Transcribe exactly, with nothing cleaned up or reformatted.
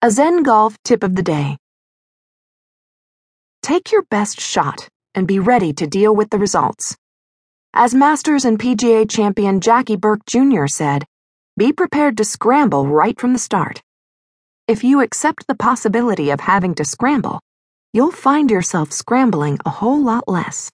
A Zen Golf Tip of the Day. Take your best shot and be ready to deal with the results. As Masters and P G A champion Jackie Burke Junior said, be prepared to scramble right from the start. If you accept the possibility of having to scramble, you'll find yourself scrambling a whole lot less.